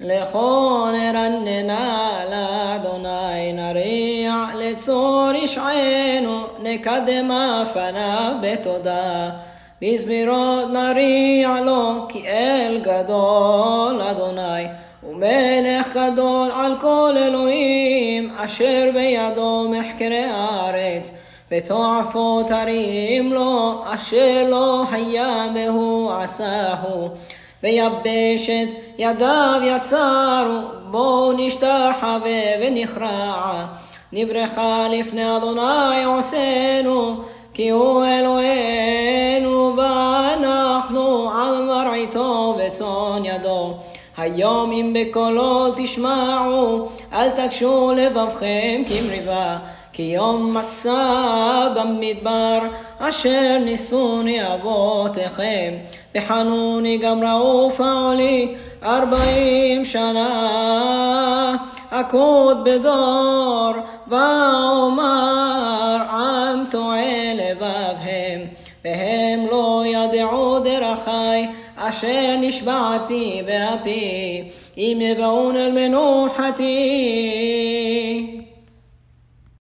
لخون رننا لادوناي نريع لتصورش عينو نكدما فنا بتودا بيزبيرو نريع لو كي الجدول لادوناي وملك جدول على كل إلهيم أشير بيدو محكر أريد بتعفو تريم لو أشير لو حيامه عساه ויבשת ידיו יצרו, בואו נשתחווה ונכרע, נברכה לפני אדוני עושנו, כי הוא אלוהינו, ואנחנו עם מרעיתו וצאן ידו. היום אם בקולו תשמעו, אל תקשו לבבכם כמריבה, כי יום מסע במדבר, אשר ניסוני אבותיכם, בחנוני גם ראופה לי 40 שנה, אקוד בדור ואומר עם טועה לבבהם, והם לא ידעו דרכי אשר נשבעתי באפי, אם יבעון אל מנוחתי.